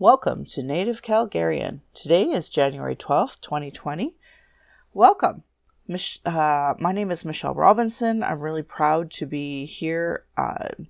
Welcome to Native Calgarian. Today is January 12th, 2020. Welcome. My name is Michelle Robinson. I'm really proud to be here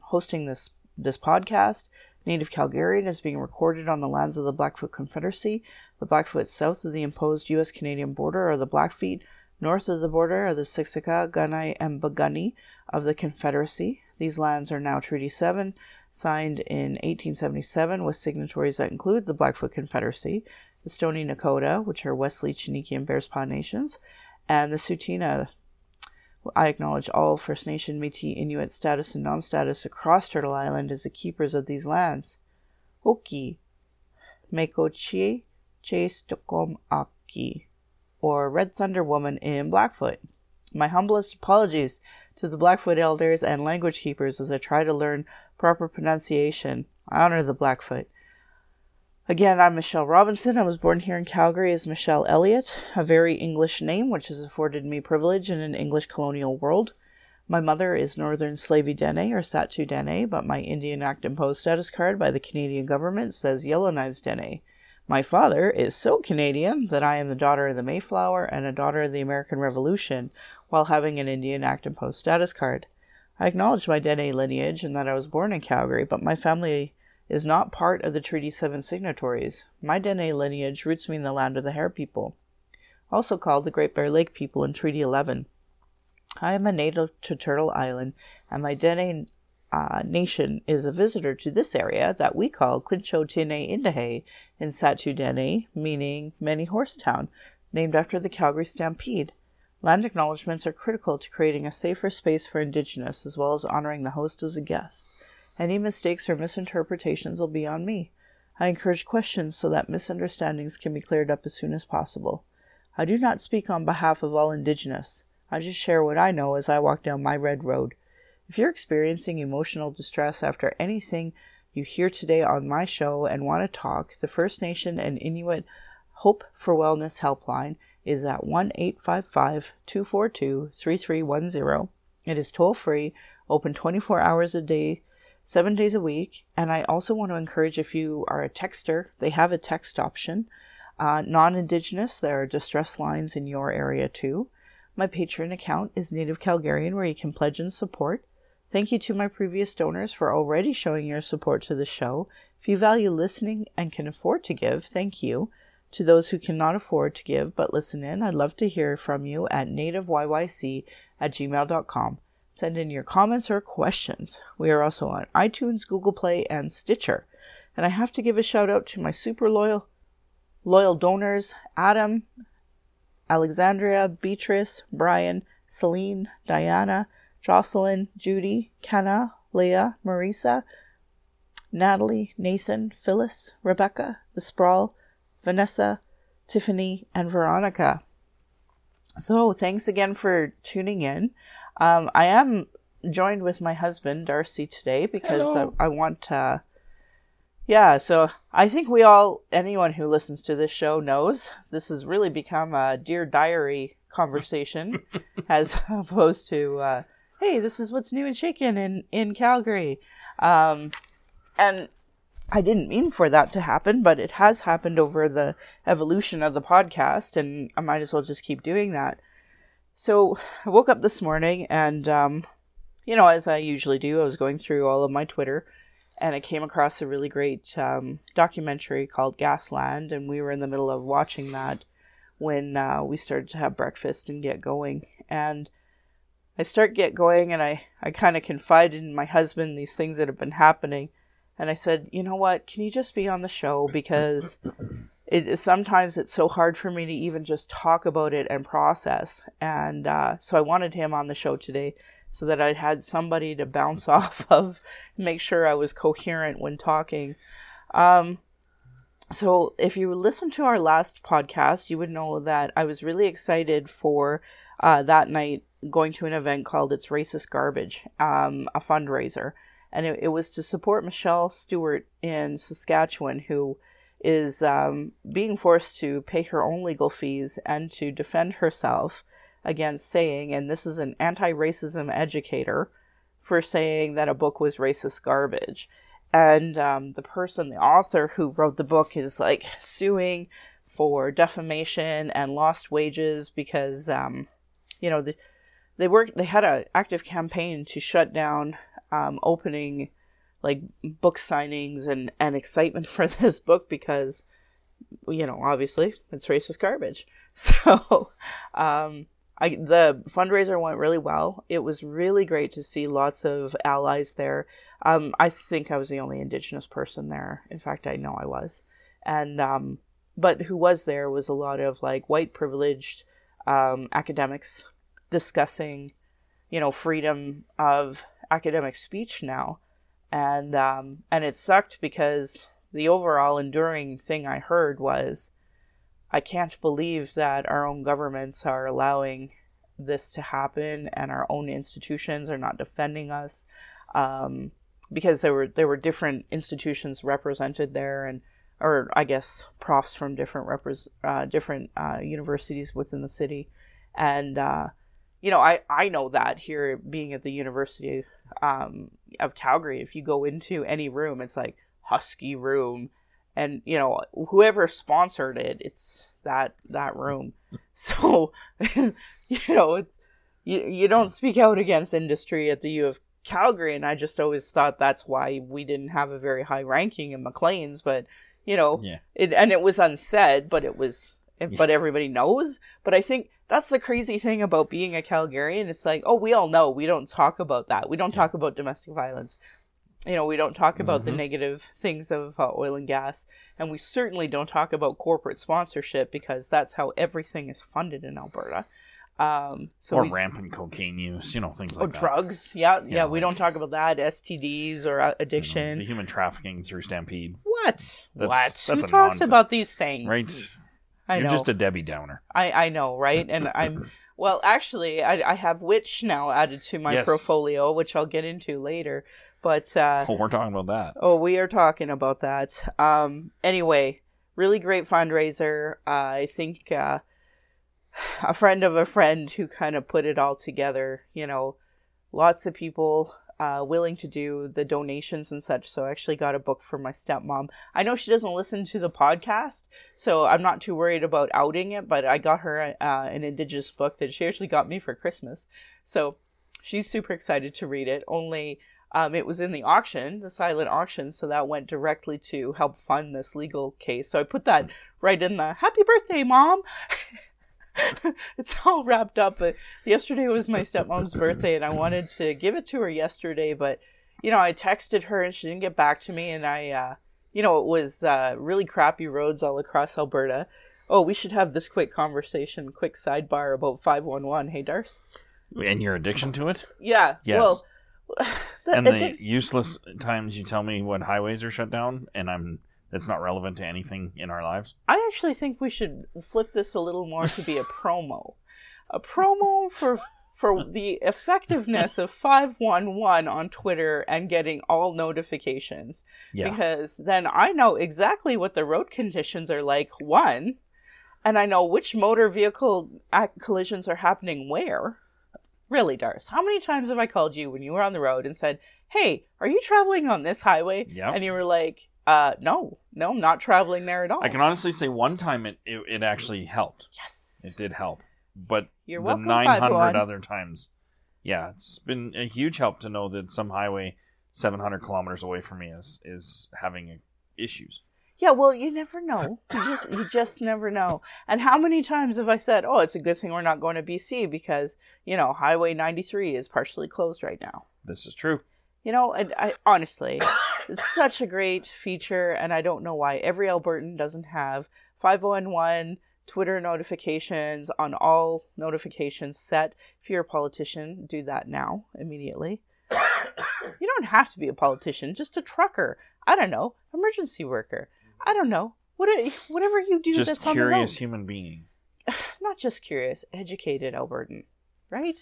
hosting this podcast. Native Calgarian is being recorded on the lands of the Blackfoot Confederacy. The Blackfoot south of the imposed U.S.-Canadian border are the Blackfeet. North of the border are the Siksika, Kainai, and Piigani of the Confederacy. These lands are now Treaty 7, signed in 1877 with signatories that include the Blackfoot Confederacy, the Stony Nakoda, which are Wesley, Chiniki, and Bearspaw nations, and the Tsuut'ina. I acknowledge all First Nation, Métis, Inuit status and non-status across Turtle Island as the keepers of these lands. Oki, Mekochi, Chaistokom Aki, or Red Thunder Woman in Blackfoot. My humblest apologies to the Blackfoot elders and language keepers as I try to learn proper pronunciation. I honor the Blackfoot. Again, I'm Michelle Robinson. I was born here in Calgary as Michelle Elliott, a very English name which has afforded me privilege in an English colonial world. My mother is Northern Slavey Dene, or Sahtu Dene, but my Indian Act imposed status card by the Canadian government says Yellow Knives Dene. My father is so Canadian that I am the daughter of the Mayflower and a daughter of the American Revolution, while having an Indian Act imposed status card. I acknowledge my Dene lineage and that I was born in Calgary, but my family is not part of the Treaty 7 signatories. My Dene lineage roots me in the land of the Hare people, also called the Great Bear Lake people in Treaty 11. I am a native to Turtle Island, and my Dene nation is a visitor to this area that we call Clinchotine Indahay in Sahtu Dene, meaning Many Horse Town, named after the Calgary Stampede. Land acknowledgements are critical to creating a safer space for Indigenous, as well as honoring the host as a guest. Any mistakes or misinterpretations will be on me. I encourage questions so that misunderstandings can be cleared up as soon as possible. I do not speak on behalf of all Indigenous. I just share what I know as I walk down my red road. If you're experiencing emotional distress after anything you hear today on my show and want to talk, the First Nation and Inuit Hope for Wellness Helpline is at 1-855-242-3310. It is toll-free, open 24 hours a day, 7 days a week, and I also want to encourage, if you are a texter, they have a text option. Non-Indigenous, there are distress lines in your area too. My Patreon account is Native Calgarian, where you can pledge and support. Thank you to my previous donors for already showing your support to the show. If you value listening and can afford to give, thank you. To those who cannot afford to give but listen in, I'd love to hear from you at nativeyyc@gmail.com. Send in your comments or questions. We are also on iTunes, Google Play, and Stitcher. And I have to give a shout out to my super loyal donors, Adam, Alexandria, Beatrice, Brian, Celine, Diana, Jocelyn, Judy, Kenna, Leah, Marisa, Natalie, Nathan, Phyllis, Rebecca, The Sprawl, Vanessa, Tiffany, and Veronica. So thanks again for tuning in. I am joined with my husband, Darcy, today because I want to... So I think anyone who listens to this show knows this has really become a Dear Diary conversation as opposed to, hey, this is what's new and shaken in Calgary. And I didn't mean for that to happen, but it has happened over the evolution of the podcast, and I might as well just keep doing that. So I woke up this morning and, as I usually do, I was going through all of my Twitter, and I came across a really great documentary called Gasland, and we were in the middle of watching that when we started to have breakfast and get going. And I kind of confided in my husband these things that have been happening. And I said, you know what, can you just be on the show? Because sometimes it's so hard for me to even just talk about it and process. And so I wanted him on the show today so that I had somebody to bounce off of, make sure I was coherent when talking. So if you listened to our last podcast, you would know that I was really excited for that night going to an event called It's Racist Garbage, a fundraiser. And it was to support Michelle Stewart in Saskatchewan, who is being forced to pay her own legal fees and to defend herself against saying, and this is an anti-racism educator, for saying that a book was racist garbage. And the person, the author who wrote the book, is like suing for defamation and lost wages because, you know, they had an active campaign to shut down opening like book signings and excitement for this book because, you know, obviously it's racist garbage. So the fundraiser went really well. It was really great to see lots of allies there. I think I was the only Indigenous person there. In fact, I know I was. And but who was there was a lot of like white privileged academics discussing, you know, freedom of academic speech now. And it sucked because the overall enduring thing I heard was, I can't believe that our own governments are allowing this to happen and our own institutions are not defending us. Because there were different institutions represented there, and or I guess profs from different universities within the city. And you know, I know that here being at the University of Calgary, if you go into any room, it's like Husky Room, and you know, whoever sponsored it, it's that room. So you know, it's, you don't speak out against industry at the U of Calgary, and I just always thought that's why we didn't have a very high ranking in Maclean's, but you know, yeah. It was unsaid, but it was, but everybody knows. But I think that's the crazy thing about being a Calgarian. It's like, oh, we all know. We don't talk about that. We don't talk about domestic violence. You know, we don't talk about the negative things of oil and gas, and we certainly don't talk about corporate sponsorship because that's how everything is funded in Alberta. Or rampant cocaine use, you know, things like that. Drugs, yeah, we don't talk about that. STDs or addiction. You know, the human trafficking through Stampede. What? Who talks about these things? Right? You're just a Debbie Downer. I know, right? And I have witch now added to my portfolio, which I'll get into later. But we're talking about that. Oh, we are talking about that. Anyway, really great fundraiser. I think a friend of a friend who kind of put it all together, you know, lots of people willing to do the donations and such. So I actually got a book for my stepmom. I know she doesn't listen to the podcast, so I'm not too worried about outing it, but I got her an Indigenous book that she actually got me for Christmas. So she's super excited to read it, only it was in the auction, the silent auction, so that went directly to help fund this legal case. So I put that right in the happy birthday, Mom. It's all wrapped up. But yesterday was my stepmom's birthday, and I wanted to give it to her yesterday, but you know, I texted her and she didn't get back to me, and I you know, it was really crappy roads all across Alberta. Oh, we should have this quick sidebar about 511. Hey, Darce, and your addiction to it. Well, the useless times you tell me what highways are shut down, and that's not relevant to anything in our lives. I actually think we should flip this a little more to be a promo. A promo for the effectiveness of 511 on Twitter and getting all notifications. Yeah. Because then I know exactly what the road conditions are like, one, and I know which motor vehicle collisions are happening where. Really, Darce, how many times have I called you when you were on the road and said, hey, are you traveling on this highway? Yep. And you were like, No, I'm not traveling there at all. I can honestly say one time it actually helped. Yes. It did help. But you're welcome, the 900 other times, yeah, it's been a huge help to know that some highway 700 kilometers away from me is having issues. Yeah, well, you never know. You just never know. And how many times have I said, oh, it's a good thing we're not going to BC because, you know, Highway 93 is partially closed right now. This is true. You know, and I honestly, it's such a great feature, and I don't know why every Albertan doesn't have 511 Twitter notifications on all notifications set. If you're a politician, do that now, immediately. You don't have to be a politician, just a trucker. I don't know, emergency worker. I don't know, whatever you do just that's on the road. Just curious human being. Not just curious, educated Albertan, right?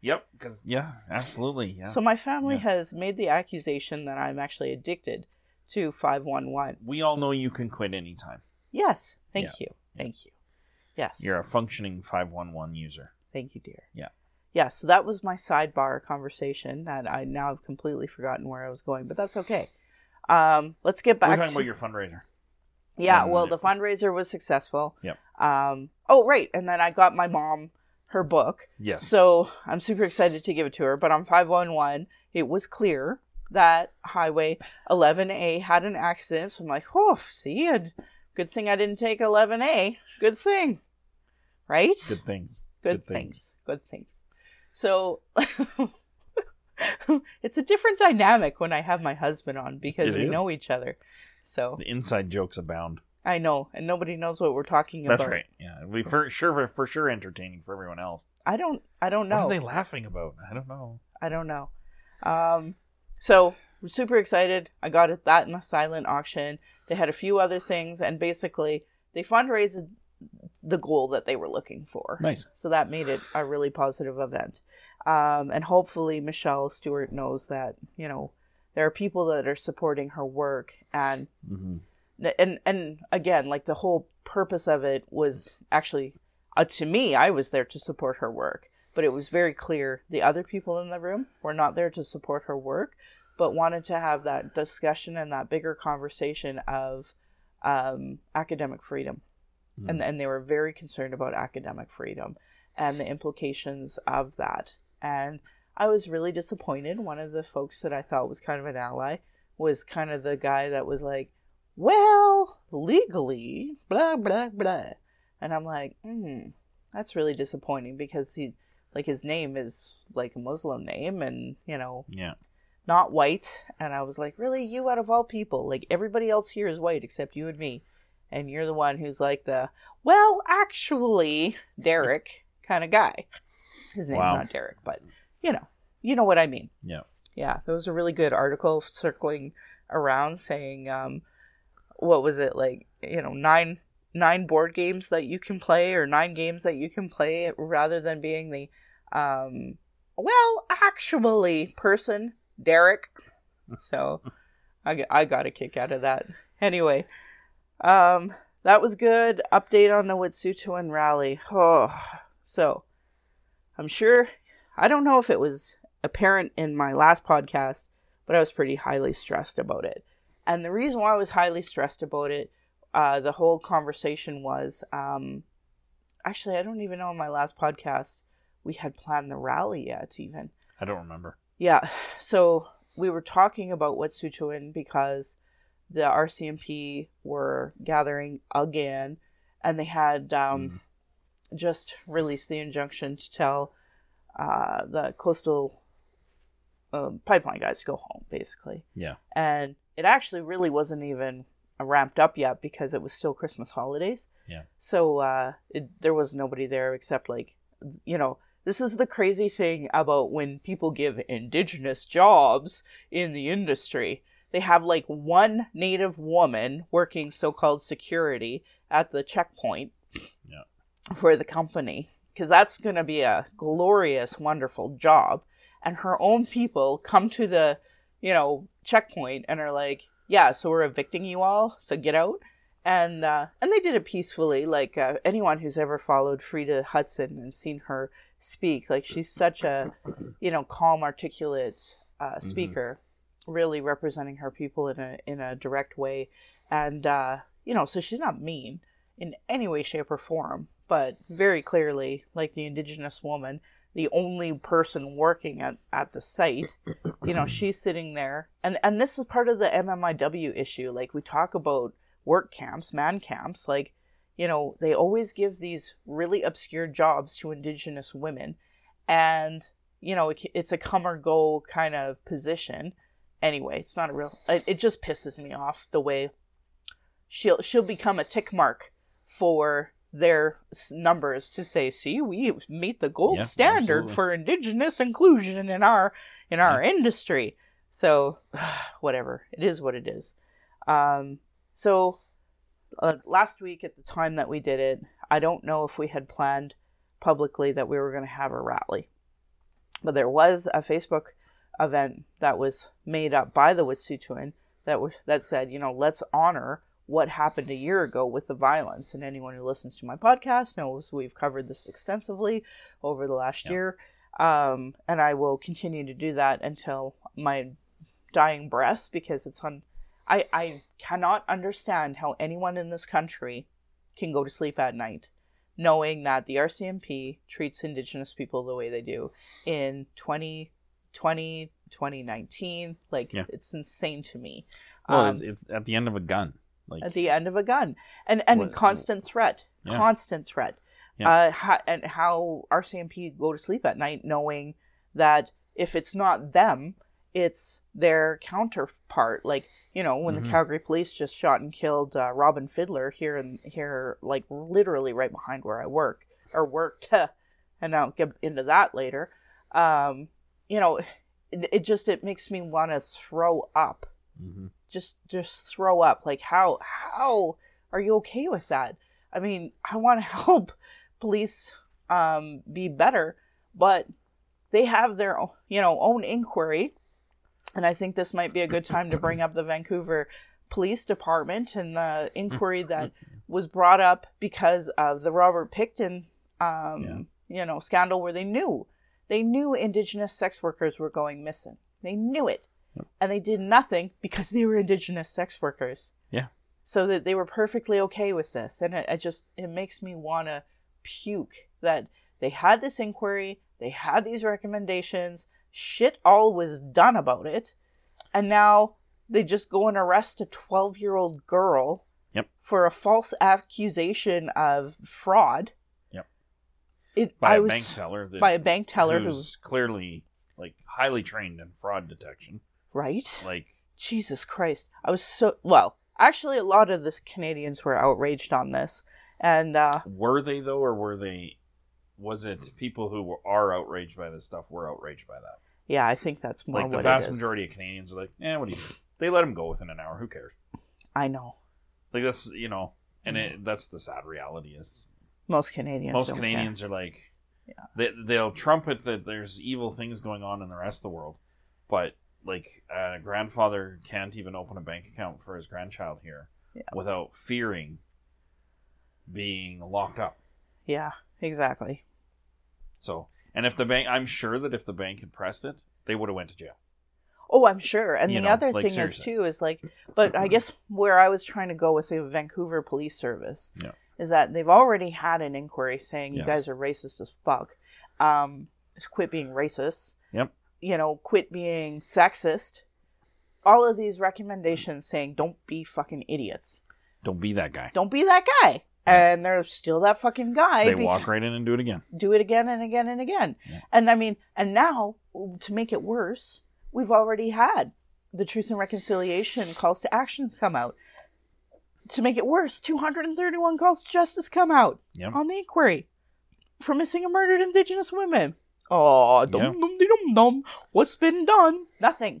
Yep, because, yeah, absolutely. Yeah. So my family has made the accusation that I'm actually addicted to 511. We all know you can quit anytime. Yes, thank you. Yeah. Thank you. Yes. You're a functioning 511 user. Thank you, dear. Yeah. Yeah, so that was my sidebar conversation that I now have completely forgotten where I was going, but that's okay. Let's get back. We're talking about your fundraiser. Yeah, well, the fundraiser was successful. Yep. Oh, right. And then I got my mom her book. Yes. So I'm super excited to give it to her. But on 511, it was clear that Highway 11A had an accident. So I'm like, oh, see, good thing I didn't take 11A. Good thing. Right? Good things. Good things. So it's a different dynamic when I have my husband on because we know each other. So the inside jokes abound. I know, and nobody knows what we're talking about. That's right. Yeah, it'll be for sure entertaining for everyone else. I don't know. What are they laughing about? I don't know. So we're super excited. I got it that in a silent auction. They had a few other things, and basically they fundraised the goal that they were looking for. Nice. So that made it a really positive event. And hopefully Michelle Stewart knows that, you know, there are people that are supporting her work. And and again, like the whole purpose of it was actually, to me, I was there to support her work. But it was very clear the other people in the room were not there to support her work, but wanted to have that discussion and that bigger conversation of academic freedom. And they were very concerned about academic freedom and the implications of that. And I was really disappointed. One of the folks that I thought was kind of an ally was kind of the guy that was like, well, legally, blah, blah, blah. And I'm like, that's really disappointing because he, like, his name is like a Muslim name and, you know, not white. And I was like, really? You out of all people? Like, everybody else here is white except you and me. And you're the one who's like the, well, actually, Derek kind of guy. His name's not Derek, but you know what I mean. Yeah. Yeah. There was a really good article circling around saying, what was it? Like, you know, nine board games that you can play or 9 games that you can play rather than being the, well, actually person, Derek. So I got a kick out of that. Anyway. That was good. Update on the Wet'suwet'en rally. Oh, so I'm sure, I don't know if it was apparent in my last podcast, but I was pretty highly stressed about it. And the reason why I was highly stressed about it, the whole conversation was, actually, I don't even know in my last podcast, we had planned the rally yet even. I don't remember. Yeah. So we were talking about Wet'suwet'en because the RCMP were gathering again, and they had just released the injunction to tell the coastal pipeline guys to go home, basically. Yeah. And it actually really wasn't even ramped up yet because it was still Christmas holidays. Yeah. So there was nobody there except, like, you know, this is the crazy thing about when people give Indigenous jobs in the industry. They have like one Native woman working so-called security at the checkpoint for the company, because that's going to be a glorious, wonderful job. And her own people come to the, you know, checkpoint and are like, yeah, so we're evicting you all, so get out. And they did it peacefully. Like, anyone who's ever followed Frida Hudson and seen her speak, like, she's such a, you know, calm, articulate speaker. Really representing her people in a direct way, and you know, so she's not mean in any way, shape, or form, but very clearly, like, the Indigenous woman, the only person working at the site, you know, she's sitting there, and this is part of the MMIW issue. Like, we talk about work camps, man camps, like, you know, they always give these really obscure jobs to Indigenous women, and, you know, it's a come or go kind of position. Anyway, it's not a real... It just pisses me off the way she'll become a tick mark for their numbers to say, see, we meet the gold standard for Indigenous inclusion in our industry. So, whatever. It is what it is. So, last week at the time that we did it, I don't know if we had planned publicly that we were going to have a rally. But there was a Facebook event that was made up by the Wet'suwet'en that said, you know, let's honor what happened a year ago with the violence. And anyone who listens to my podcast knows we've covered this extensively over the last year. And I will continue to do that until my dying breath, because it's on I cannot understand how anyone in this country can go to sleep at night knowing that the RCMP treats Indigenous people the way they do in 2020, 2019. Like, yeah. It's insane to me. Well, it's at the end of a gun. Like, at the end of a gun. And what, constant threat. Yeah. Constant threat. Yeah. And how RCMP go to sleep at night knowing that if it's not them, it's their counterpart. Like, you know, when the Calgary police just shot and killed Robin Fiddler here, like literally right behind where I worked, and I'll get into that later. You know, it makes me want to throw up. Mm-hmm. Just throw up. Like, how are you okay with that? I mean, I want to help police be better, but they have their own, own inquiry. And I think this might be a good time to bring up the Vancouver Police Department and the inquiry that was brought up because of the Robert Picton, scandal, where they knew Indigenous sex workers were going missing. They knew it. Yep. And they did nothing because they were Indigenous sex workers. Yeah. So that they were perfectly okay with this. And it makes me want to puke that they had this inquiry. They had these recommendations. Shit all was done about it. And now they just go and arrest a 12-year-old girl for a false accusation of fraud. Yep. By a bank teller who's clearly like highly trained in fraud detection. Right? Like, Jesus Christ. Actually, a lot of the Canadians were outraged on this. And were they though, or were they? Was it people who are outraged by this stuff were outraged by that? Yeah, I think that's more like what it is. Like, the vast majority of Canadians are like, what do you do? They let him go within an hour. Who cares? I know. Like, that's, and that's the sad reality is. Most Canadians are like, they'll trumpet that there's evil things going on in the rest of the world, but like a grandfather can't even open a bank account for his grandchild here without fearing being locked up. Yeah, exactly. So, and if the bank, I'm sure that if the bank had pressed it, they would have went to jail. Oh, I'm sure. And the other thing seriously. Is too, is like, but I guess where I was trying to go with the Vancouver Police Service is that they've already had an inquiry saying you guys are racist as fuck. Quit being racist. Yep. Quit being sexist. All of these recommendations saying, don't be fucking idiots. Don't be that guy. Yeah. And they're still that fucking guy. They walk right in and do it again. Do it again and again and again. Yeah. And I mean, and now, to make it worse, we've already had the Truth and Reconciliation calls to action come out. To make it worse, 231 calls to justice come out on the inquiry for missing and murdered Indigenous women. Oh, dum-dum-dum-dum. What's been done? Nothing.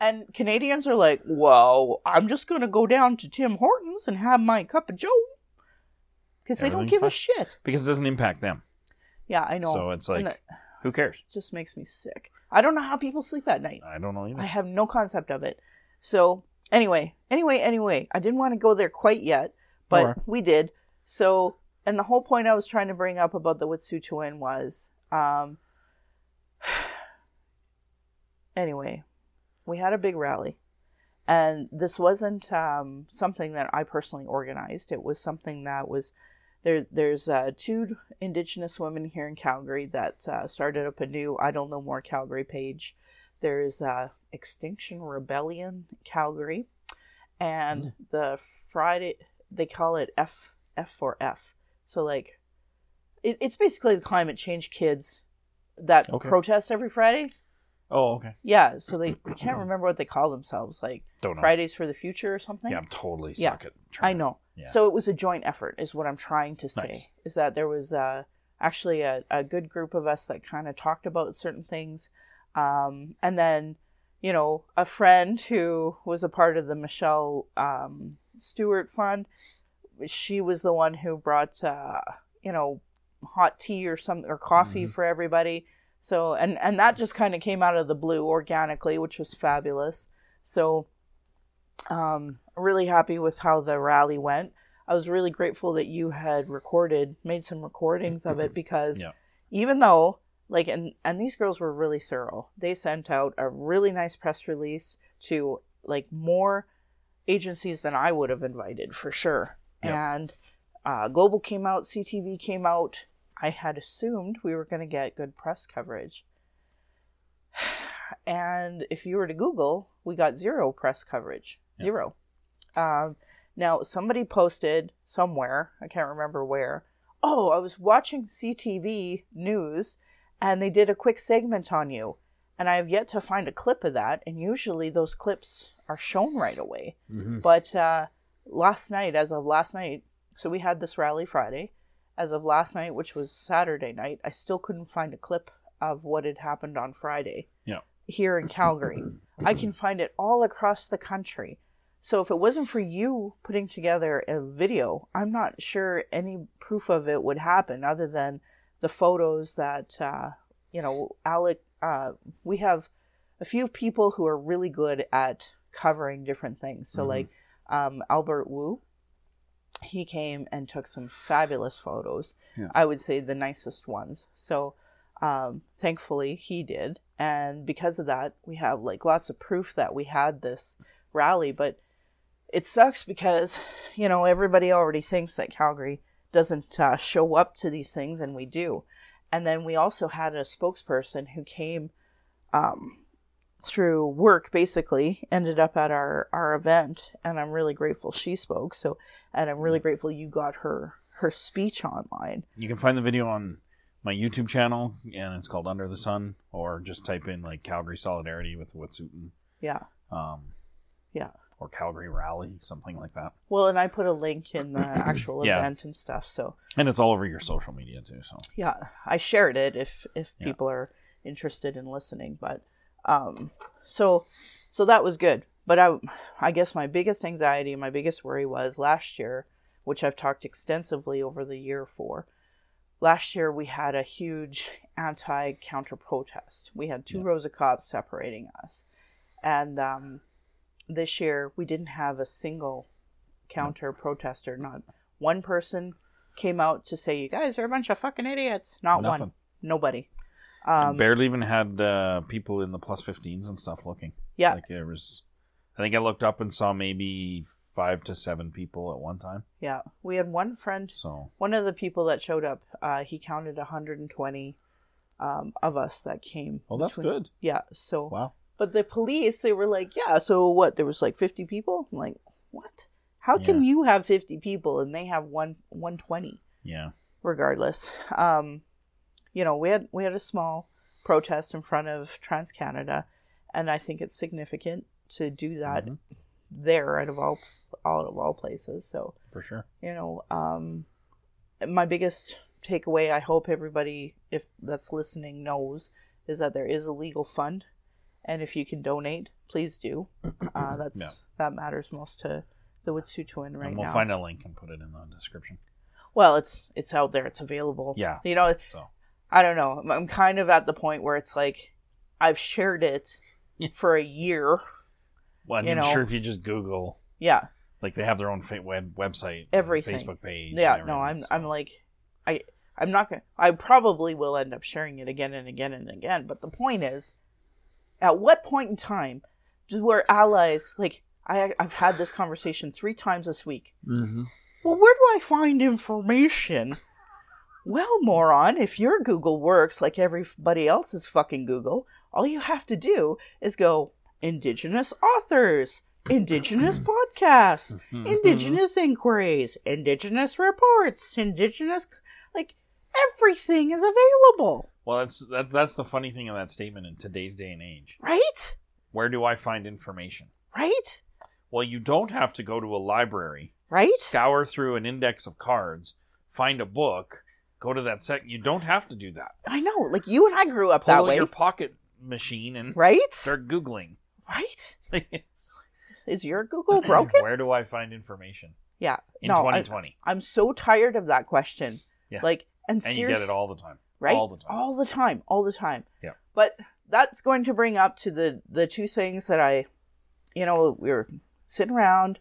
And Canadians are like, well, I'm just going to go down to Tim Hortons and have my cup of joe. Because they don't give a shit. Because it doesn't impact them. Yeah, I know. So it's like, who cares? It just makes me sick. I don't know how people sleep at night. I don't know either. I have no concept of it. So anyway, I didn't want to go there quite yet, but we did. So, and the whole point I was trying to bring up about the Wet'suwet'en was... Anyway, we had a big rally, and this wasn't something that I personally organized. It was something that was there's two Indigenous women here in Calgary that started up a new I Don't Know More Calgary page. There's Extinction Rebellion Calgary, and the Friday, they call it F4F. So like, it's basically the climate change kids that protest every Friday. Oh, okay. Yeah, so I can't remember what they call themselves, like Fridays for the Future or something. Yeah, I'm totally suck at trying. I know. Yeah. So it was a joint effort is what I'm trying to say, is that there was actually a good group of us that kind of talked about certain things. And then, a friend who was a part of the Michelle Stewart Fund, she was the one who brought, hot tea or something, or coffee for everybody. So and that just kind of came out of the blue organically, which was fabulous. So really happy with how the rally went. I was really grateful that you had made some recordings of it, because even though like and these girls were really thorough. They sent out a really nice press release to like more agencies than I would have invited, for sure. Yep. And Global came out, CTV came out. I had assumed we were going to get good press coverage. And if you were to Google, we got zero press coverage. Yep. Zero. Now, somebody posted somewhere, I can't remember where, oh, I was watching CTV News, and they did a quick segment on you. And I have yet to find a clip of that. And usually those clips are shown right away. Mm-hmm. But last night, as of last night, so we had this rally Friday. As of last night, which was Saturday night, I still couldn't find a clip of what had happened on Friday here in Calgary. I can find it all across the country. So if it wasn't for you putting together a video, I'm not sure any proof of it would happen other than the photos that, you know, Alec, we have a few people who are really good at covering different things. So like Albert Wu, he came and took some fabulous photos. Yeah. I would say the nicest ones. So thankfully he did. And because of that, we have like lots of proof that we had this rally, but it sucks because, you know, everybody already thinks that Calgary doesn't show up to these things, and we do. And then we also had a spokesperson who came through work, basically, ended up at our event, and I'm really grateful she spoke. So, and I'm really grateful you got her speech online. You can find the video on my YouTube channel, and it's called Under the Sun, or just type in, like, Calgary Solidarity with Wet'suwet'en. Yeah. Yeah. Or Calgary Rally, something like that. Well, and I put a link in the actual event and stuff. So. And it's all over your social media too. So. Yeah, I shared it if people are interested in listening. But so that was good. But I guess my biggest anxiety, my biggest worry was last year, which I've talked extensively over the year for. Last year we had a huge anti-counter protest. We had two rows of cops separating us, and. This year, we didn't have a single counter-protester. Not one person came out to say, you guys are a bunch of fucking idiots. Nothing. Nobody. Barely even had people in the plus 15s and stuff looking. Yeah. Like there was, I think I looked up and saw maybe 5 to 7 people at one time. Yeah. We had one friend, one of the people that showed up, he counted 120 of us that came. Oh, that's good. Yeah. So. Wow. But the police, they were like, yeah, so what? There was like 50 people? I'm like, what? How can you have 50 people and they have 120? Yeah. Regardless. You know, we had a small protest in front of TransCanada, and I think it's significant to do that there out of all places. So for sure. You know, my biggest takeaway, I hope everybody if that's listening knows, is that there is a legal fund. And if you can donate, please do. That matters most to the Wet'suwet'en right now. And we'll find a link and put it in the description. Well, it's out there. It's available. Yeah. You know, so. I don't know. I'm kind of at the point where it's like, I've shared it for a year. Well, I'm sure if you just Google. Yeah. Like they have their own website. Everything. Facebook page. Yeah. And I'm like, I'm not going to. I probably will end up sharing it again and again and again. But the point is. At what point in time do our allies, like, I've had this conversation 3 times this week. Mm-hmm. Well, where do I find information? Well, moron, if your Google works like everybody else's fucking Google, all you have to do is go, Indigenous authors, Indigenous podcasts, Indigenous inquiries, Indigenous reports, Indigenous, like, everything is available. Well, that's the funny thing of that statement in today's day and age. Right? Where do I find information? Right? Well, you don't have to go to a library. Right? Scour through an index of cards, find a book, go to that You don't have to do that. I know. Like, you and I grew up that way. Pull your pocket machine and start Googling. Right? Is your Google broken? Where do I find information? Yeah. In 2020. I'm so tired of that question. Yeah. Like, and you get it all the time. Right? All the time. Yeah. But that's going to bring up to the two things that I, you know, we were sitting around.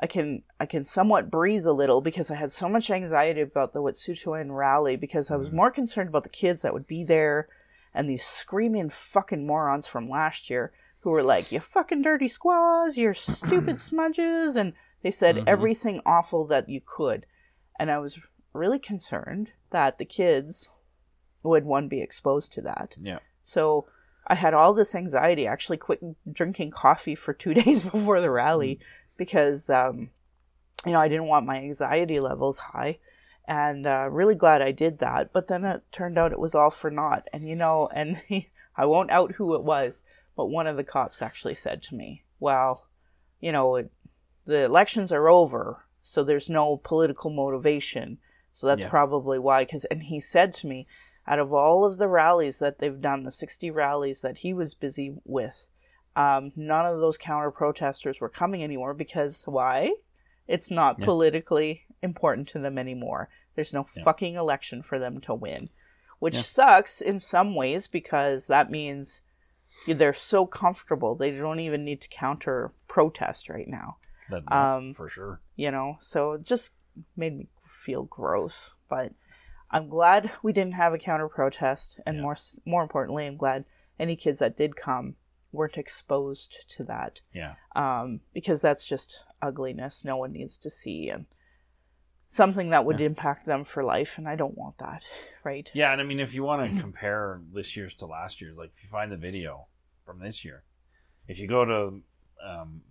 I can somewhat breathe a little because I had so much anxiety about the Wet'suwet'en rally because I was more concerned about the kids that would be there and these screaming fucking morons from last year who were like, you fucking dirty squaws, you're stupid smudges, and they said everything awful that you could. And I was really concerned that the kids would, one, be exposed to that. Yeah. So I had all this anxiety. I actually quit drinking coffee for 2 days before the rally because, you know, I didn't want my anxiety levels high. And really glad I did that. But then it turned out it was all for naught. And, you know, and I won't out who it was, but one of the cops actually said to me, well, you know, the elections are over, so there's no political motivation. So that's probably why. 'Cause, and he said to me, out of all of the rallies that they've done, the 60 rallies that he was busy with, none of those counter-protesters were coming anymore because why? It's not politically important to them anymore. There's no fucking election for them to win, which sucks in some ways because that means they're so comfortable. They don't even need to counter-protest right now. That, for sure. You know, so it just made me feel gross, but I'm glad we didn't have a counter-protest, and more importantly, I'm glad any kids that did come weren't exposed to that. Yeah. Because that's just ugliness no one needs to see, and something that would impact them for life, and I don't want that, right? Yeah, and I mean, if you want to compare this year's to last year's, like, if you find the video from this year, if you go to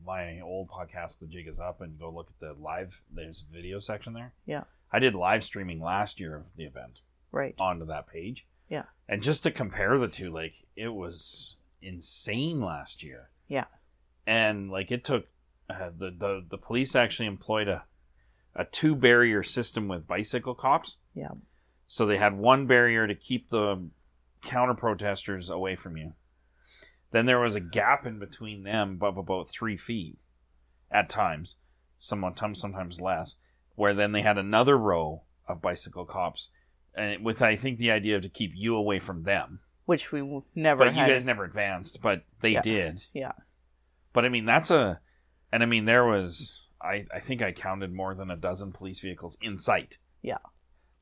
my old podcast, The Jig Is Up, and go look at the live, there's a video section there. Yeah. I did live streaming last year of the event. Right. Onto that page. Yeah. And just to compare the two, like, it was insane last year. Yeah. And, like, it took... the police actually employed a two-barrier system with bicycle cops. Yeah. So they had one barrier to keep the counter-protesters away from you. Then there was a gap in between them of about 3 feet at times. Sometimes less. Where then they had another row of bicycle cops, and with, I think, the idea to keep you away from them. Which we never had. But you guys never advanced, but they did. Yeah. But, I mean, that's a... And, I mean, there was... I think I counted more than a dozen police vehicles in sight. Yeah.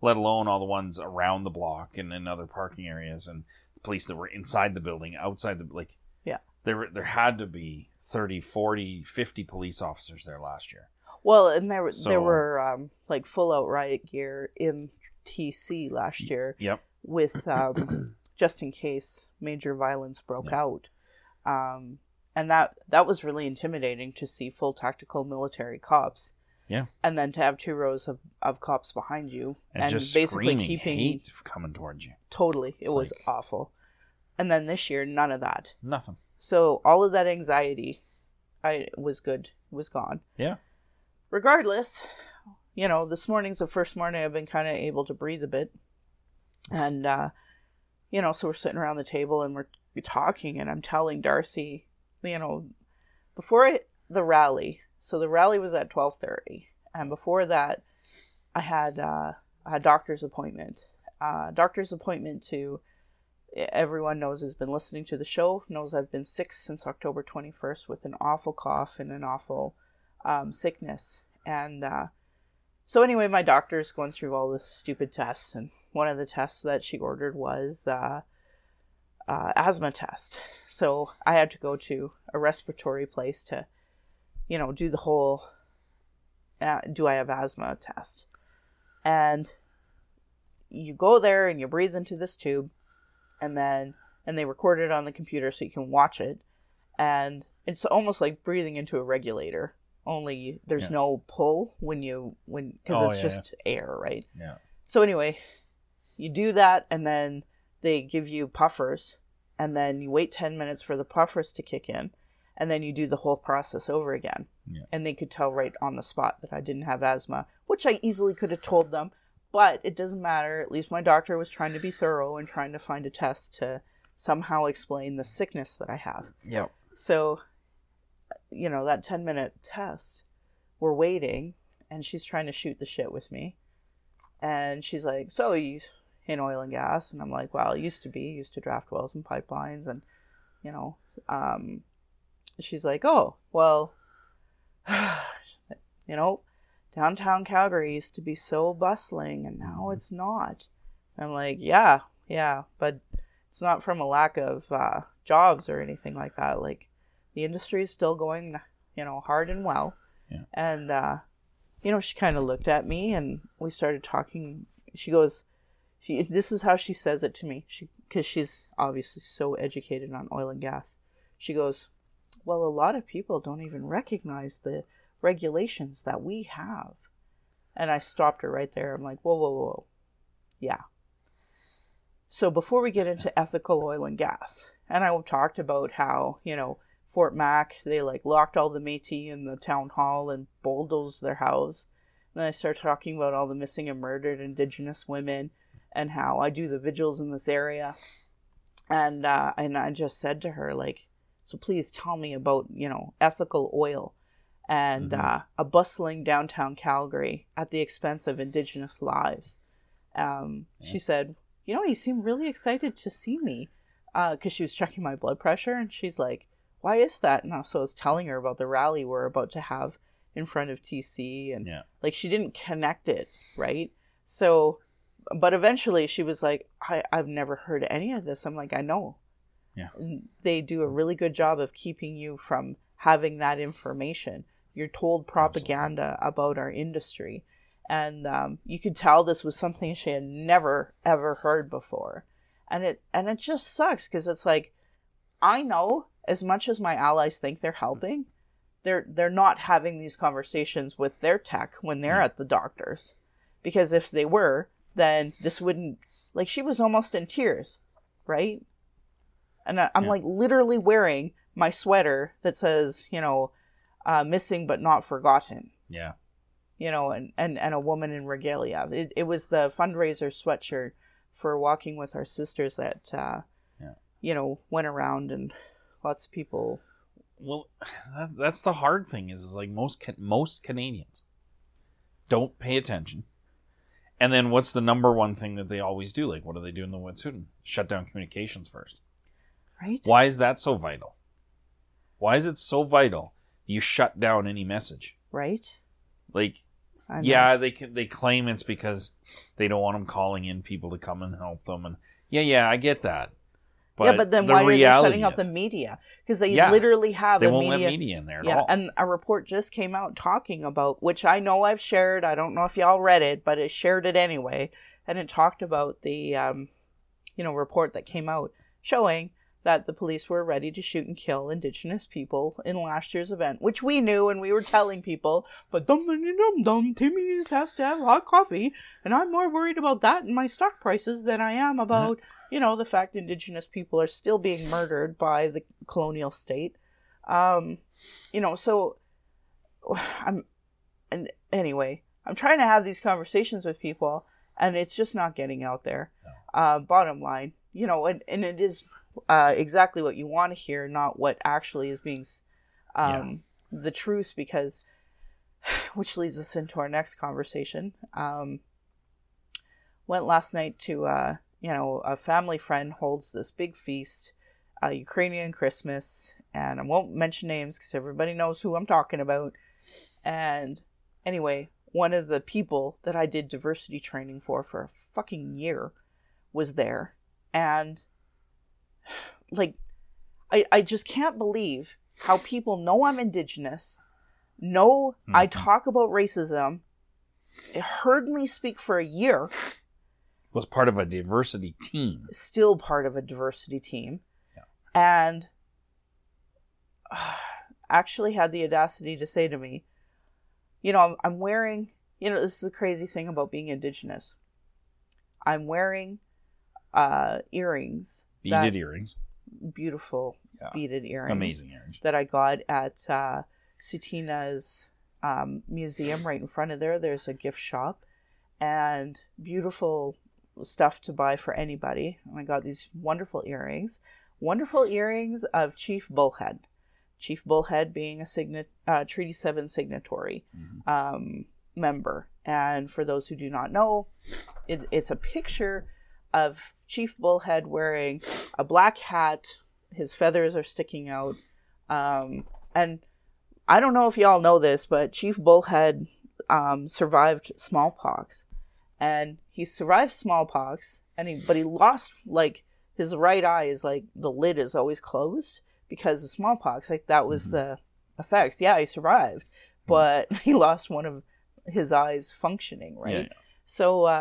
Let alone all the ones around the block and in other parking areas and the police that were inside the building, outside the... Like, yeah. There had to be 30, 40, 50 police officers there last year. Well, and there were like full-out riot gear in TC last year. Yep. With just in case major violence broke out, and that was really intimidating to see full tactical military cops. Yeah. And then to have two rows of cops behind you and just basically keeping hate coming towards you. Totally, it was awful. And then this year, none of that. Nothing. So all of that anxiety, was gone. Yeah. Regardless, you know, this morning's the first morning I've been kind of able to breathe a bit. And, you know, so we're sitting around the table and we're talking, and I'm telling Darcy, you know, before the rally, so the rally was at 12:30. And before that, I had a doctor's appointment. Doctor's appointment to, everyone knows who's been listening to the show, knows I've been sick since October 21st with an awful cough and an awful... sickness. And so anyway, my doctor's going through all the stupid tests, and one of the tests that she ordered was asthma test. So I had to go to a respiratory place to, you know, do the whole do I have asthma test. And you go there and you breathe into this tube, and they record it on the computer so you can watch it, and it's almost like breathing into a regulator. Only there's no pull when because it's just air, right? Yeah. So anyway, you do that, and then they give you puffers, and then you wait 10 minutes for the puffers to kick in, and then you do the whole process over again. Yeah. And they could tell right on the spot that I didn't have asthma, which I easily could have told them, but it doesn't matter. At least my doctor was trying to be thorough and trying to find a test to somehow explain the sickness that I have. Yeah. So... you know, that 10-minute test, we're waiting, and she's trying to shoot the shit with me. And she's like, so you in oil and gas? And I'm like, well, I used to draft wells and pipelines. And, you know, she's like, oh, well, you know, downtown Calgary used to be so bustling, and now it's not. And I'm like, yeah, but it's not from a lack of jobs or anything like that. Like, The industry is still going, you know, hard and well. Yeah. And, you know, she kind of looked at me and we started talking. She goes, this is how she says it to me. Because she's obviously so educated on oil and gas. She goes, well, a lot of people don't even recognize the regulations that we have. And I stopped her right there. I'm like, whoa, whoa, whoa. Yeah. So before we get into ethical oil and gas, and I talked about how, you know, Fort Mac, they like locked all the Métis in the town hall and bulldozed their house. And then I started talking about all the missing and murdered Indigenous women and how I do the vigils in this area. And I just said to her, like, so please tell me about, you know, ethical oil and a bustling downtown Calgary at the expense of Indigenous lives. She said, you know, you seem really excited to see me, because she was checking my blood pressure, and she's like, why is that? And so I was telling her about the rally we're about to have in front of TC, and like, she didn't connect it, right? So, but eventually she was like, I've never heard any of this. I'm like, I know. Yeah. They do a really good job of keeping you from having that information. You're told propaganda about our industry. And you could tell this was something she had never, ever heard before. And it just sucks, because it's like, I know, as much as my allies think they're helping, they're not having these conversations with their tech when they're at the doctors. Because if they were, then this wouldn't... Like, she was almost in tears, right? And I'm like literally wearing my sweater that says, you know, missing but not forgotten. Yeah. You know, and a woman in regalia. It was the fundraiser sweatshirt for Walking with Our Sisters that, you know, went around, and lots of people. Well, that's the hard thing is like most Canadians don't pay attention. And then what's the number one thing that they always do? Like, what do they do in the Wet'suwet'en? Shut down communications first. Right. Why is that so vital? Why is it so vital that you shut down any message? Right. Like... Yeah, they claim it's because they don't want them calling in people to come and help them. And yeah, I get that. But then why are they shutting out the media? Because they literally have they won't let media in there at all. And a report just came out talking about, which I know I've shared. I don't know if y'all read it, but I shared it anyway. And it talked about the, you know, report that came out showing that the police were ready to shoot and kill Indigenous people in last year's event, which we knew and we were telling people, but dum-dum-dum-dum, Timmy just has to have hot coffee, and I'm more worried about that and my stock prices than I am about, you know, the fact Indigenous people are still being murdered by the colonial state. You know, so, I'm trying to have these conversations with people, and it's just not getting out there. No. Bottom line, you know, and it is... exactly what you want to hear, not what actually is being the truth, because which leads us into our next conversation. Went last night to you know, a family friend holds this big feast, Ukrainian Christmas, and I won't mention names because everybody knows who I'm talking about. And anyway, one of the people that I did diversity training for a fucking year was there, and like, I just can't believe how people know I'm Indigenous, know I talk about racism, heard me speak for a year. Was part of a diversity team. Still part of a diversity team. Yeah. And actually had the audacity to say to me, you know, I'm wearing, you know, this is a crazy thing about being Indigenous. I'm wearing earrings. Beaded earrings. Beautiful beaded earrings. Amazing earrings. That I got at Tsuut'ina's museum right in front of there. There's a gift shop and beautiful stuff to buy for anybody. And I got these wonderful earrings. Wonderful earrings of Chief Bullhead. Chief Bullhead being a Treaty 7 signatory member. And for those who do not know, it's a picture of Chief Bullhead wearing a black hat, his feathers are sticking out, and I don't know if y'all know this, but Chief Bullhead survived smallpox, and he survived smallpox, but he lost, like, his right eye is, like, the lid is always closed because of smallpox. Like, that was the effects. Yeah, he survived, but he lost one of his eyes functioning, right? Yeah, yeah. So, I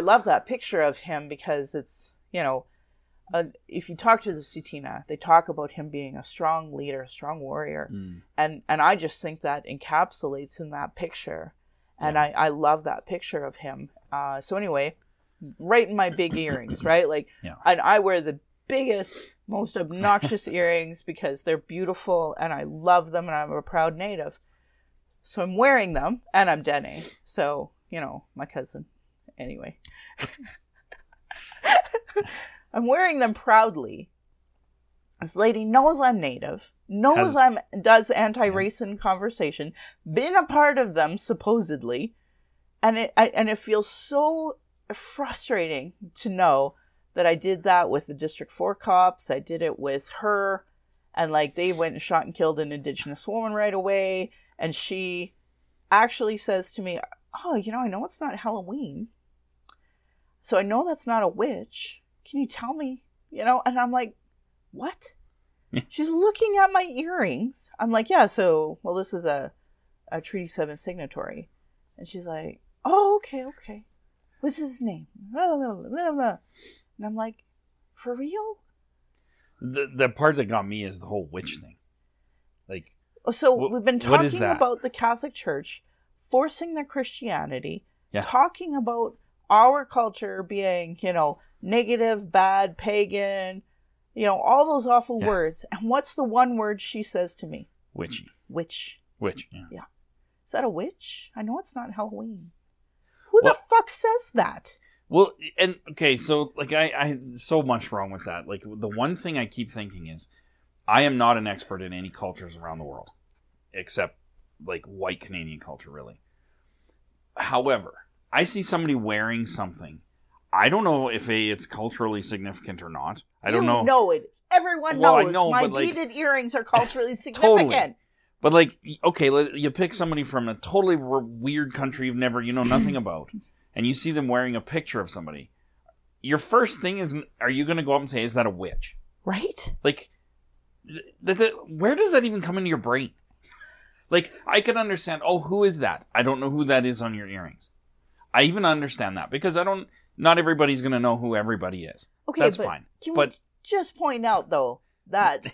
love that picture of him because it's, you know, if you talk to the Tsuut'ina, they talk about him being a strong leader, a strong warrior. And I just think that encapsulates in that picture. And I love that picture of him. So anyway, right in my big earrings, right? Like, and I wear the biggest, most obnoxious earrings because they're beautiful and I love them and I'm a proud native. So I'm wearing them and I'm Dene. So, you know, my cousin. Anyway. I'm wearing them proudly. This lady knows I'm Native, does anti-racism conversation, been a part of them supposedly, and it feels so frustrating to know that I did that with the District 4 cops. I did it with her, and like they went and shot and killed an Indigenous woman right away, and she actually says to me, "Oh, you know, I know it's not Halloween, so I know that's not a witch. Can you tell me, you know?" And I'm like, what? She's looking at my earrings. I'm like, yeah, so, well, this is a Treaty 7 signatory. And she's like, oh, okay. What's his name? Blah, blah, blah, blah. And I'm like, for real? The part that got me is the whole witch thing. Like, so we've been talking about the Catholic Church forcing their Christianity, talking about our culture being, you know, negative, bad, pagan, you know, all those awful words. And what's the one word she says to me? Witchy. Witch. Yeah. Is that a witch? I know it's not Halloween. Who the fuck says that? Well, and okay, so like I so much wrong with that. Like the one thing I keep thinking is I am not an expert in any cultures around the world, except like white Canadian culture, really. However, I see somebody wearing something. I don't know if it's culturally significant or not. I don't know. You know it. Everyone knows. I know, my beaded earrings are culturally significant. Totally. But like, okay, you pick somebody from a totally weird country you've never, you know, nothing about, and you see them wearing a picture of somebody. Your first thing is, are you going to go up and say, is that a witch? Right? Like, where does that even come into your brain? Like, I can understand, who is that? I don't know who that is on your earrings. I even understand that because not everybody's going to know who everybody is. Okay, that's fine. But just point out, though, that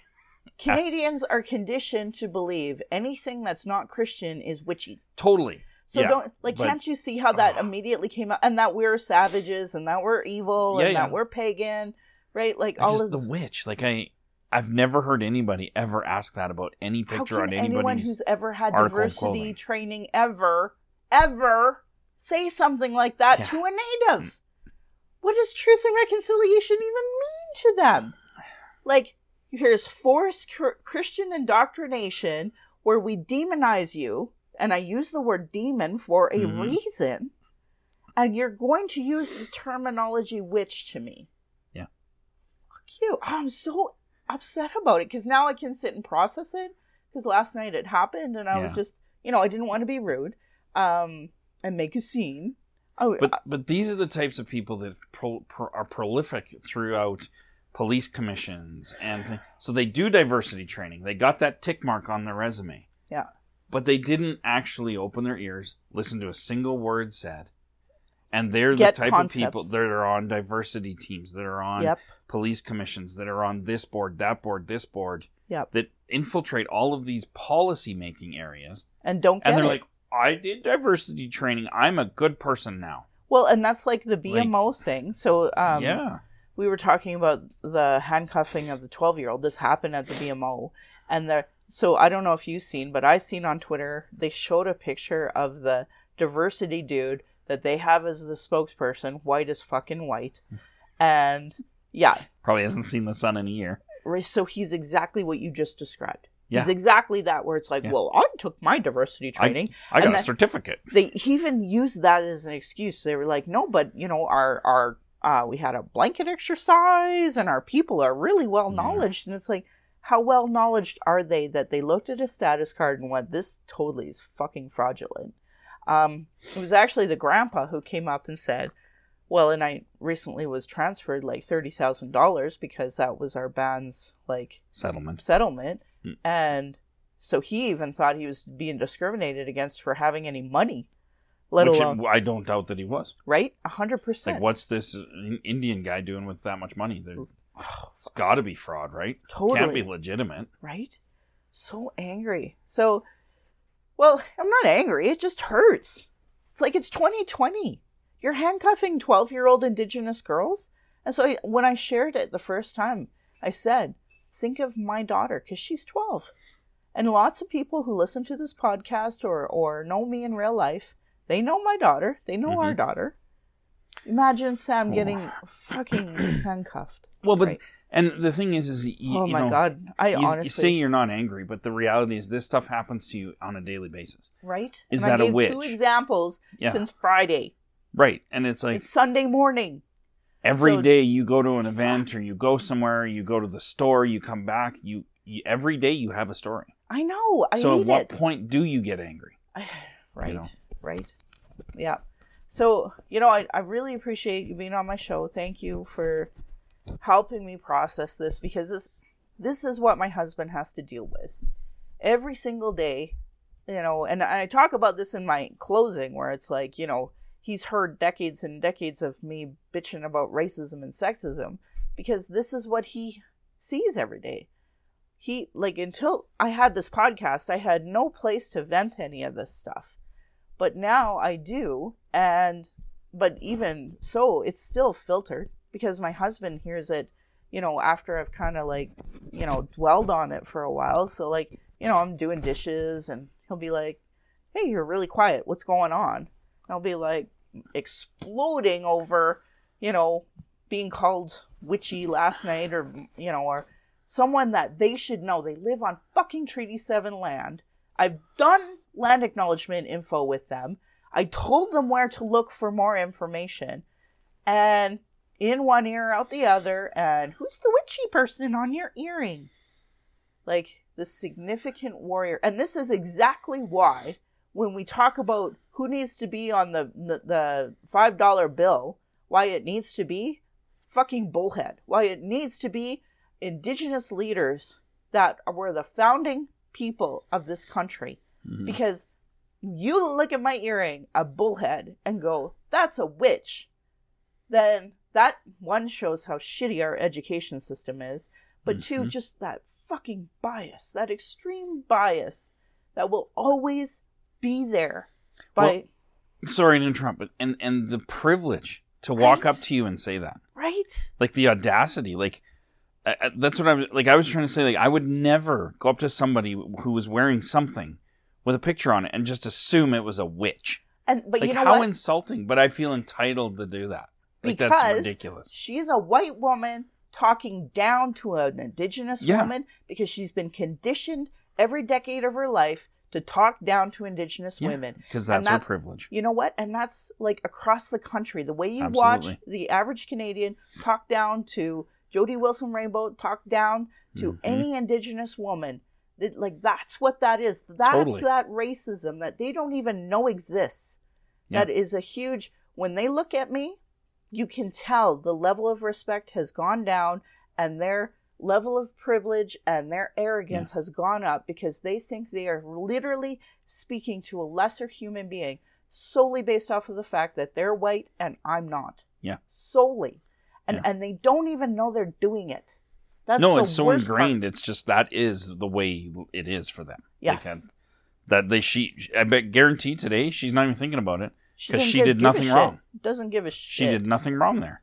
Canadians are conditioned to believe anything that's not Christian is witchy. Totally. So can't you see how that immediately came out? And that we're savages, and that we're evil, and that we're pagan, right? Like all just of the witch. Like I've never heard anybody ever ask that about any picture on anybody's. Anyone who's ever had diversity training ever say something like that to a Native? What does truth and reconciliation even mean to them? Like, here's forced Christian indoctrination where we demonize you, and I use the word demon for a reason, and you're going to use the terminology witch to me. Yeah. Fuck you. I'm so upset about it, because now I can sit and process it, because last night it happened, and I was just, you know, I didn't want to be rude and make a scene. Oh, but these are the types of people that are prolific throughout police commissions and things. So they do diversity training. They got that tick mark on their resume. Yeah. But they didn't actually open their ears, listen to a single word said. And they're the type of people that are on diversity teams, that are on police commissions, that are on this board, that board, this board, that infiltrate all of these policy-making areas. And don't get it. And they're like, I did diversity training. I'm a good person now. Well, and that's like the BMO thing. So we were talking about the handcuffing of the 12-year-old. This happened at the BMO. And so I don't know if you've seen, but I've seen on Twitter, they showed a picture of the diversity dude that they have as the spokesperson, white as fucking white. And probably hasn't seen the sun in a year. Right. So he's exactly what you just described. Yeah. It's exactly that where it's like, well, I took my diversity training. I got a certificate. They even used that as an excuse. They were like, no, but, you know, our we had a blanket exercise and our people are really well knowledged. And it's like, how well knowledged are they that they looked at a status card and went, this totally is fucking fraudulent. It was actually the grandpa who came up and said, Well, and I recently was transferred like $30,000 because that was our band's like settlement. Mm. And so he even thought he was being discriminated against for having any money. Which I don't doubt that he was. Right? 100%. Like, what's this Indian guy doing with that much money? It's got to be fraud, right? Totally. Can't be legitimate. Right? So angry. So, well, I'm not angry. It just hurts. It's like, it's 2020. You're handcuffing 12-year-old Indigenous girls. And so when I shared it the first time, I said, think of my daughter, because she's 12. And lots of people who listen to this podcast or know me in real life, they know my daughter. They know our daughter. Imagine Sam getting fucking handcuffed. Well, but, and the thing is you, oh my you know, God, I honestly. You say you're not angry, but the reality is this stuff happens to you on a daily basis. Right? Is and that I gave a witch? Two examples since Friday. Right. And it's like. It's Sunday morning. Every day you go to an event or you go somewhere, you go to the store, you come back, you every day you have a story. I know. So at what point do you get angry? Right. You know? Right. Yeah. So, you know, I really appreciate you being on my show. Thank you for helping me process this, because this is what my husband has to deal with every single day, you know, and I talk about this in my closing where it's like, you know, he's heard decades and decades of me bitching about racism and sexism because this is what he sees every day. He, like, until I had this podcast, I had no place to vent any of this stuff. But now I do, but even so, it's still filtered because my husband hears it, you know, after I've kind of like, you know, dwelled on it for a while. So like, you know, I'm doing dishes and he'll be like, hey, you're really quiet. What's going on? And I'll be like exploding over, you know, being called witchy last night or, you know, or someone that they should know. They live on fucking Treaty 7 land. I've done land acknowledgement info with them. I told them where to look for more information. And in one ear, out the other. And who's the witchy person on your earring? Like the significant warrior. And this is exactly why when we talk about who needs to be on the $5 bill, why it needs to be fucking Bullhead. Why it needs to be Indigenous leaders that were the founding people of this country. Mm-hmm. Because you look at my earring, a bullhead, and go, that's a witch. Then that one shows how shitty our education system is. But two, just that fucking bias, that extreme bias that will always be there. Sorry to interrupt, but and the privilege to walk up to you and say that. Right? Like the audacity, like... that's what I'm like. I was trying to say, like, I would never go up to somebody who was wearing something with a picture on it and just assume it was a witch. But like, you know how what? Insulting! But I feel entitled to do that. Like, because that's ridiculous. She's a white woman talking down to an Indigenous woman because she's been conditioned every decade of her life to talk down to Indigenous women because that's her privilege. You know what? And that's like across the country. The way you watch the average Canadian talk down to. Jody Wilson-Rainbow talked down to any Indigenous woman. Like, that's what that is. That's that racism that they don't even know exists. Yeah. That is a huge... When they look at me, you can tell the level of respect has gone down and their level of privilege and their arrogance has gone up because they think they are literally speaking to a lesser human being solely based off of the fact that they're white and I'm not. Yeah. Solely. And they don't even know they're doing it. It's so ingrained. Part. It's just that is the way it is for them. Yes. Like I guarantee today she's not even thinking about it because she did nothing wrong. Doesn't give a shit. She did nothing wrong there.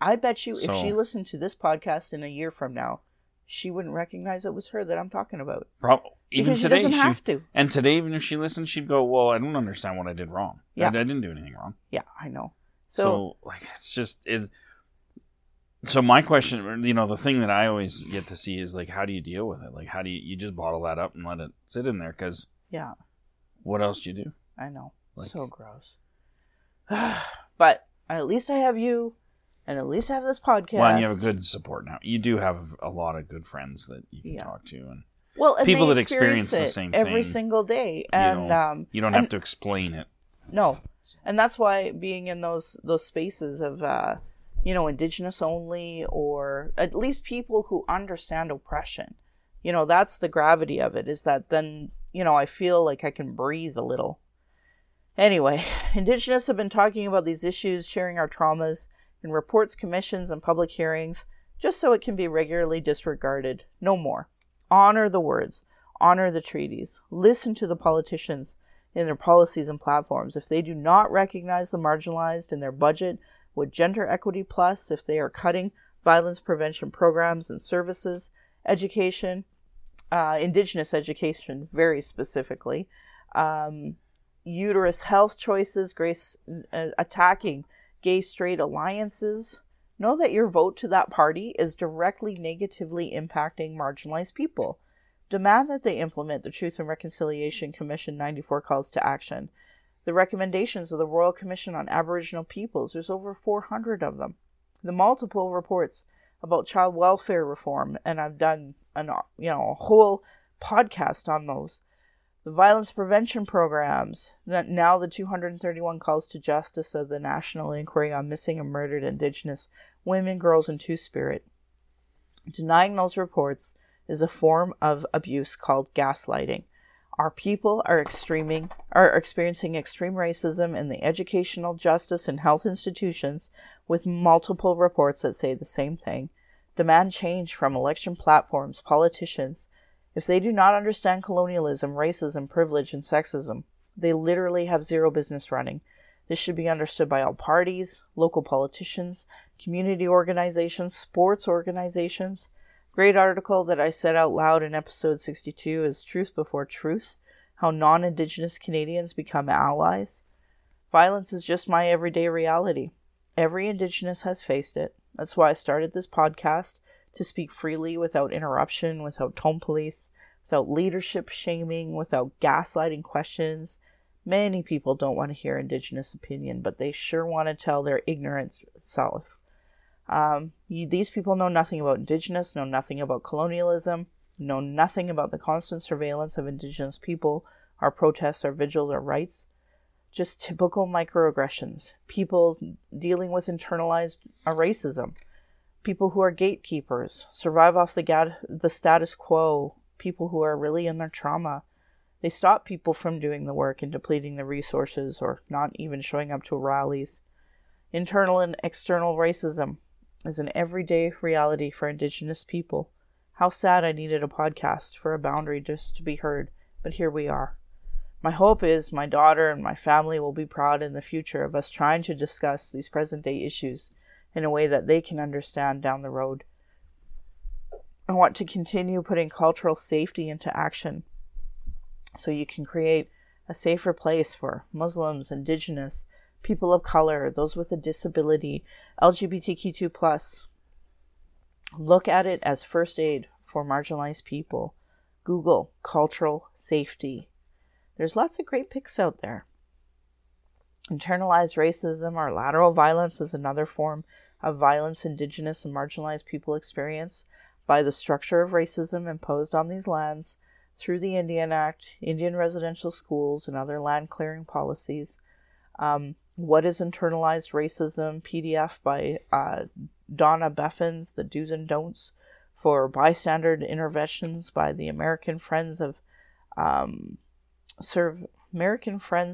I bet you if she listened to this podcast in a year from now, she wouldn't recognize it was her that I'm talking about. Probably. Even today, she doesn't have to. And today, even if she listened, she'd go, well, I don't understand what I did wrong. Yeah. I didn't do anything wrong. Yeah, I know. So like, it's just... So my question, you know, the thing that I always get to see is, like, how do you deal with it? Like, how do you just bottle that up and let it sit in there? Because what else do you do? I know. Like, so gross. But at least I have you, and at least I have this podcast. Well, and you have a good support now. You do have a lot of good friends that you can talk to. And people that experience the same thing. Every single day. And you don't have to explain it. No. And that's why being in those spaces of, Indigenous only, or at least people who understand oppression, that's the gravity of it, is that then, I feel like I can breathe a little. Anyway, Indigenous have been talking about these issues, sharing our traumas in reports, commissions, and public hearings, just so it can be regularly disregarded. No more. Honor the words. Honor the treaties. Listen to the politicians in their policies and platforms. If they do not recognize the marginalized in their budget with gender equity plus, if they are cutting violence prevention programs and services, education, Indigenous education very specifically, uterus health choices, attacking gay straight alliances, know that your vote to that party is directly negatively impacting marginalized people. Demand that they implement the Truth and Reconciliation Commission 94 calls to action. The recommendations of the Royal Commission on Aboriginal Peoples, there's over 400 of them. The multiple reports about child welfare reform, and I've done a whole podcast on those. The violence prevention programs, that now the 231 calls to justice of the National Inquiry on Missing and Murdered Indigenous Women, Girls, and Two-Spirit. Denying those reports is a form of abuse called gaslighting. Our people are experiencing extreme racism in the educational, justice, and health institutions, with multiple reports that say the same thing. Demand change from election platforms, politicians. If they do not understand colonialism, racism, privilege, and sexism, they literally have zero business running. This should be understood by all parties, local politicians, community organizations, sports organizations. Great article that I said out loud in episode 62 is Truth Before Truth, How Non-Indigenous Canadians Become Allies. Violence is just my everyday reality. Every Indigenous has faced it. That's why I started this podcast, to speak freely, without interruption, without tone police, without leadership shaming, without gaslighting questions. Many people don't want to hear Indigenous opinion, but they sure want to tell their ignorant self. These people know nothing about Indigenous, know nothing about colonialism, know nothing about the constant surveillance of Indigenous people, our protests, our vigils, our rights. Just typical microaggressions. People dealing with internalized racism. People who are gatekeepers, survive off the status quo. People who are really in their trauma. They stop people from doing the work and depleting the resources, or not even showing up to rallies. Internal and external racism is an everyday reality for Indigenous people. How sad I needed a podcast for a boundary just to be heard, but here we are. My hope is my daughter and my family will be proud in the future of us trying to discuss these present-day issues in a way that they can understand down the road. I want to continue putting cultural safety into action so you can create a safer place for Muslims, Indigenous, people of color, those with a disability, LGBTQ2+. Look at it as first aid for marginalized people. Google cultural safety. There's lots of great pics out there. Internalized racism or lateral violence is another form of violence Indigenous and marginalized people experience by the structure of racism imposed on these lands through the Indian Act, Indian residential schools, and other land clearing policies. What is internalized racism? PDF by Donna Beffens, The Do's and Don'ts for Bystander Interventions by the American Friends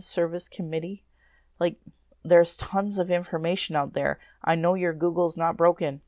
Service Committee. Like, there's tons of information out there. I know your Google's not broken.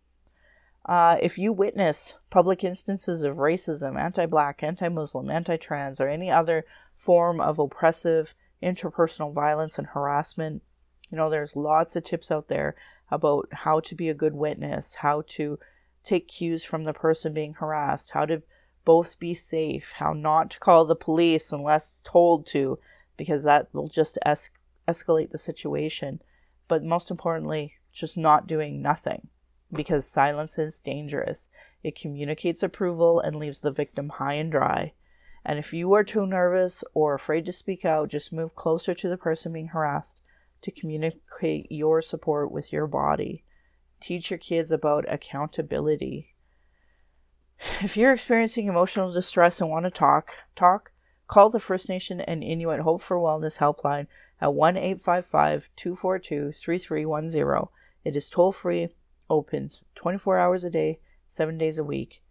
If you witness public instances of racism, anti-Black, anti-Muslim, anti-trans, or any other form of oppressive interpersonal violence and harassment, there's lots of tips out there about how to be a good witness, how to take cues from the person being harassed, how to both be safe, how not to call the police unless told to, because that will just escalate the situation. But most importantly, just not doing nothing, because silence is dangerous. It communicates approval and leaves the victim high and dry. And if you are too nervous or afraid to speak out, just move closer to the person being harassed to communicate your support with your body. Teach your kids about accountability. If you're experiencing emotional distress and want to talk, call the First Nation and Inuit Hope for Wellness Helpline at 1-855-242-3310. It is toll-free, opens 24 hours a day, 7 days a week.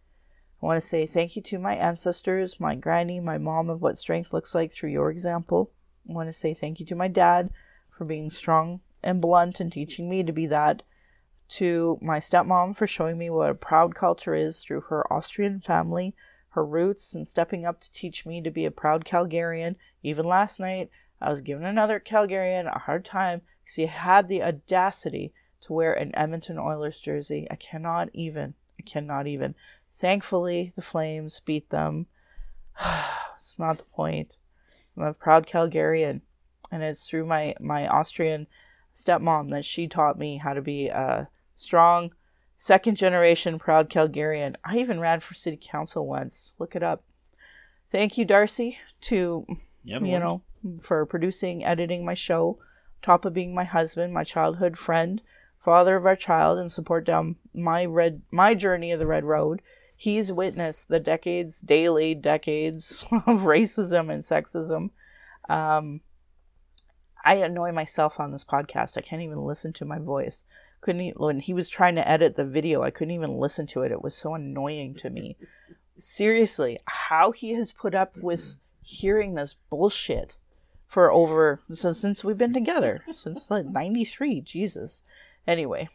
I want to say thank you to my ancestors, my granny, my mom, of what strength looks like through your example. I want to say thank you to my dad for being strong and blunt and teaching me to be that. To my stepmom for showing me what a proud culture is through her Austrian family, her roots, and stepping up to teach me to be a proud Calgarian. Even last night, I was giving another Calgarian a hard time because he had the audacity to wear an Edmonton Oilers jersey. I cannot even. Thankfully, the Flames beat them. It's not the point. I'm a proud Calgarian, and it's through my Austrian stepmom that she taught me how to be a strong, second-generation, proud Calgarian. I even ran for city council once. Look it up. Thank you, Darcy, for producing, editing my show, top of being my husband, my childhood friend, father of our child, and support down my journey of the Red Road. He's witnessed the daily decades of racism and sexism. I annoy myself on this podcast. I can't even listen to my voice. When he was trying to edit the video, I couldn't even listen to it. It was so annoying to me. Seriously, how he has put up with hearing this bullshit for since we've been together, since like 93, Jesus. Anyway,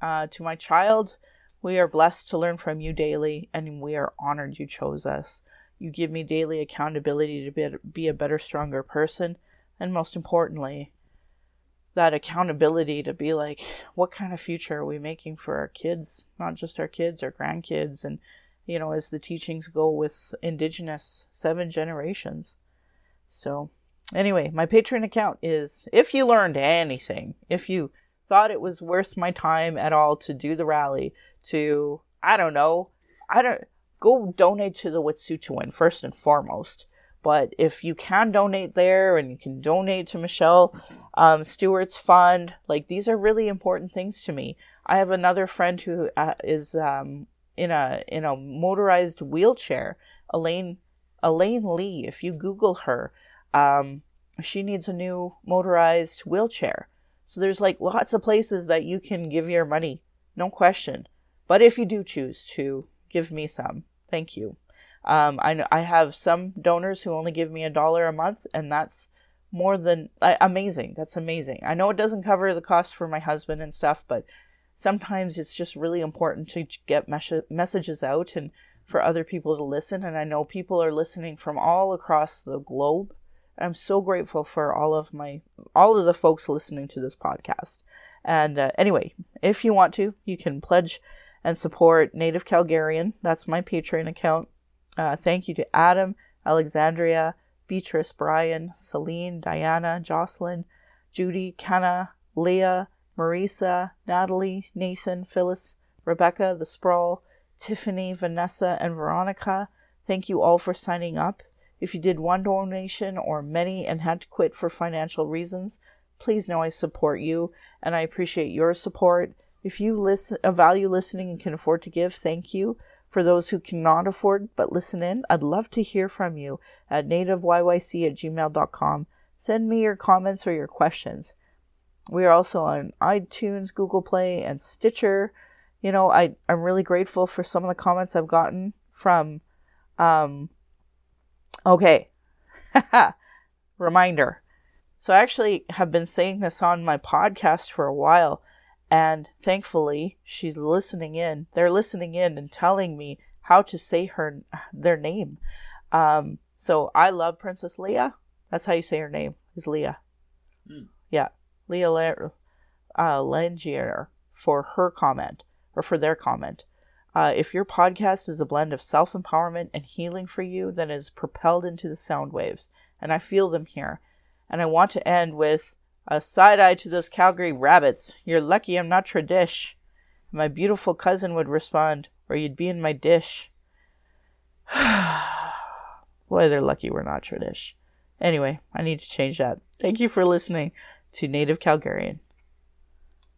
to my child, we are blessed to learn from you daily, and we are honored you chose us. You give me daily accountability to be a better, stronger person, and most importantly, that accountability to be like, what kind of future are we making for our kids? Not just our kids, our grandkids, and, as the teachings go with Indigenous 7 generations. So, anyway, my Patreon account is, if you learned anything, if you thought it was worth my time at all to do the rally, go donate to the Wet'suwet'en first and foremost. But if you can donate there and you can donate to Michelle Stewart's fund, these are really important things to me. I have another friend who is in a motorized wheelchair, Elaine Lee. If you Google her, she needs a new motorized wheelchair. So there's lots of places that you can give your money, no question. But if you do choose to give me some, thank you. I have some donors who only give me $1 a month, and that's more than amazing. That's amazing. I know it doesn't cover the cost for my husband and stuff, but sometimes it's just really important to get messages out and for other people to listen. And I know people are listening from all across the globe. I'm so grateful for all of the folks listening to this podcast. And anyway, if you want to, you can pledge and support Native Calgarian. That's my Patreon account. Thank you to Adam, Alexandria, Beatrice, Brian, Celine, Diana, Jocelyn, Judy, Kenna, Leah, Marisa, Natalie, Nathan, Phyllis, Rebecca, The Sprawl, Tiffany, Vanessa, and Veronica. Thank you all for signing up. If you did one donation or many and had to quit for financial reasons, please know I support you and I appreciate your support. If you value listening and can afford to give, thank you. For those who cannot afford but listen in, I'd love to hear from you at nativeyyc@gmail.com. Send me your comments or your questions. We are also on iTunes, Google Play, and Stitcher. I'm really grateful for some of the comments I've gotten from... Okay. Reminder. So I actually have been saying this on my podcast for a while. And thankfully, she's listening in. They're listening in and telling me how to say their name. So I love Princess Leia. That's how you say her name, is Leia. Mm. Yeah. Leah Langier for her comment, or for their comment. If your podcast is a blend of self-empowerment and healing for you, then it is propelled into the sound waves. And I feel them here. And I want to end with... a side eye to those Calgary rabbits. You're lucky I'm not tradish. My beautiful cousin would respond, or you'd be in my dish. Boy, they're lucky we're not tradish. Anyway, I need to change that. Thank you for listening to Native Calgarian.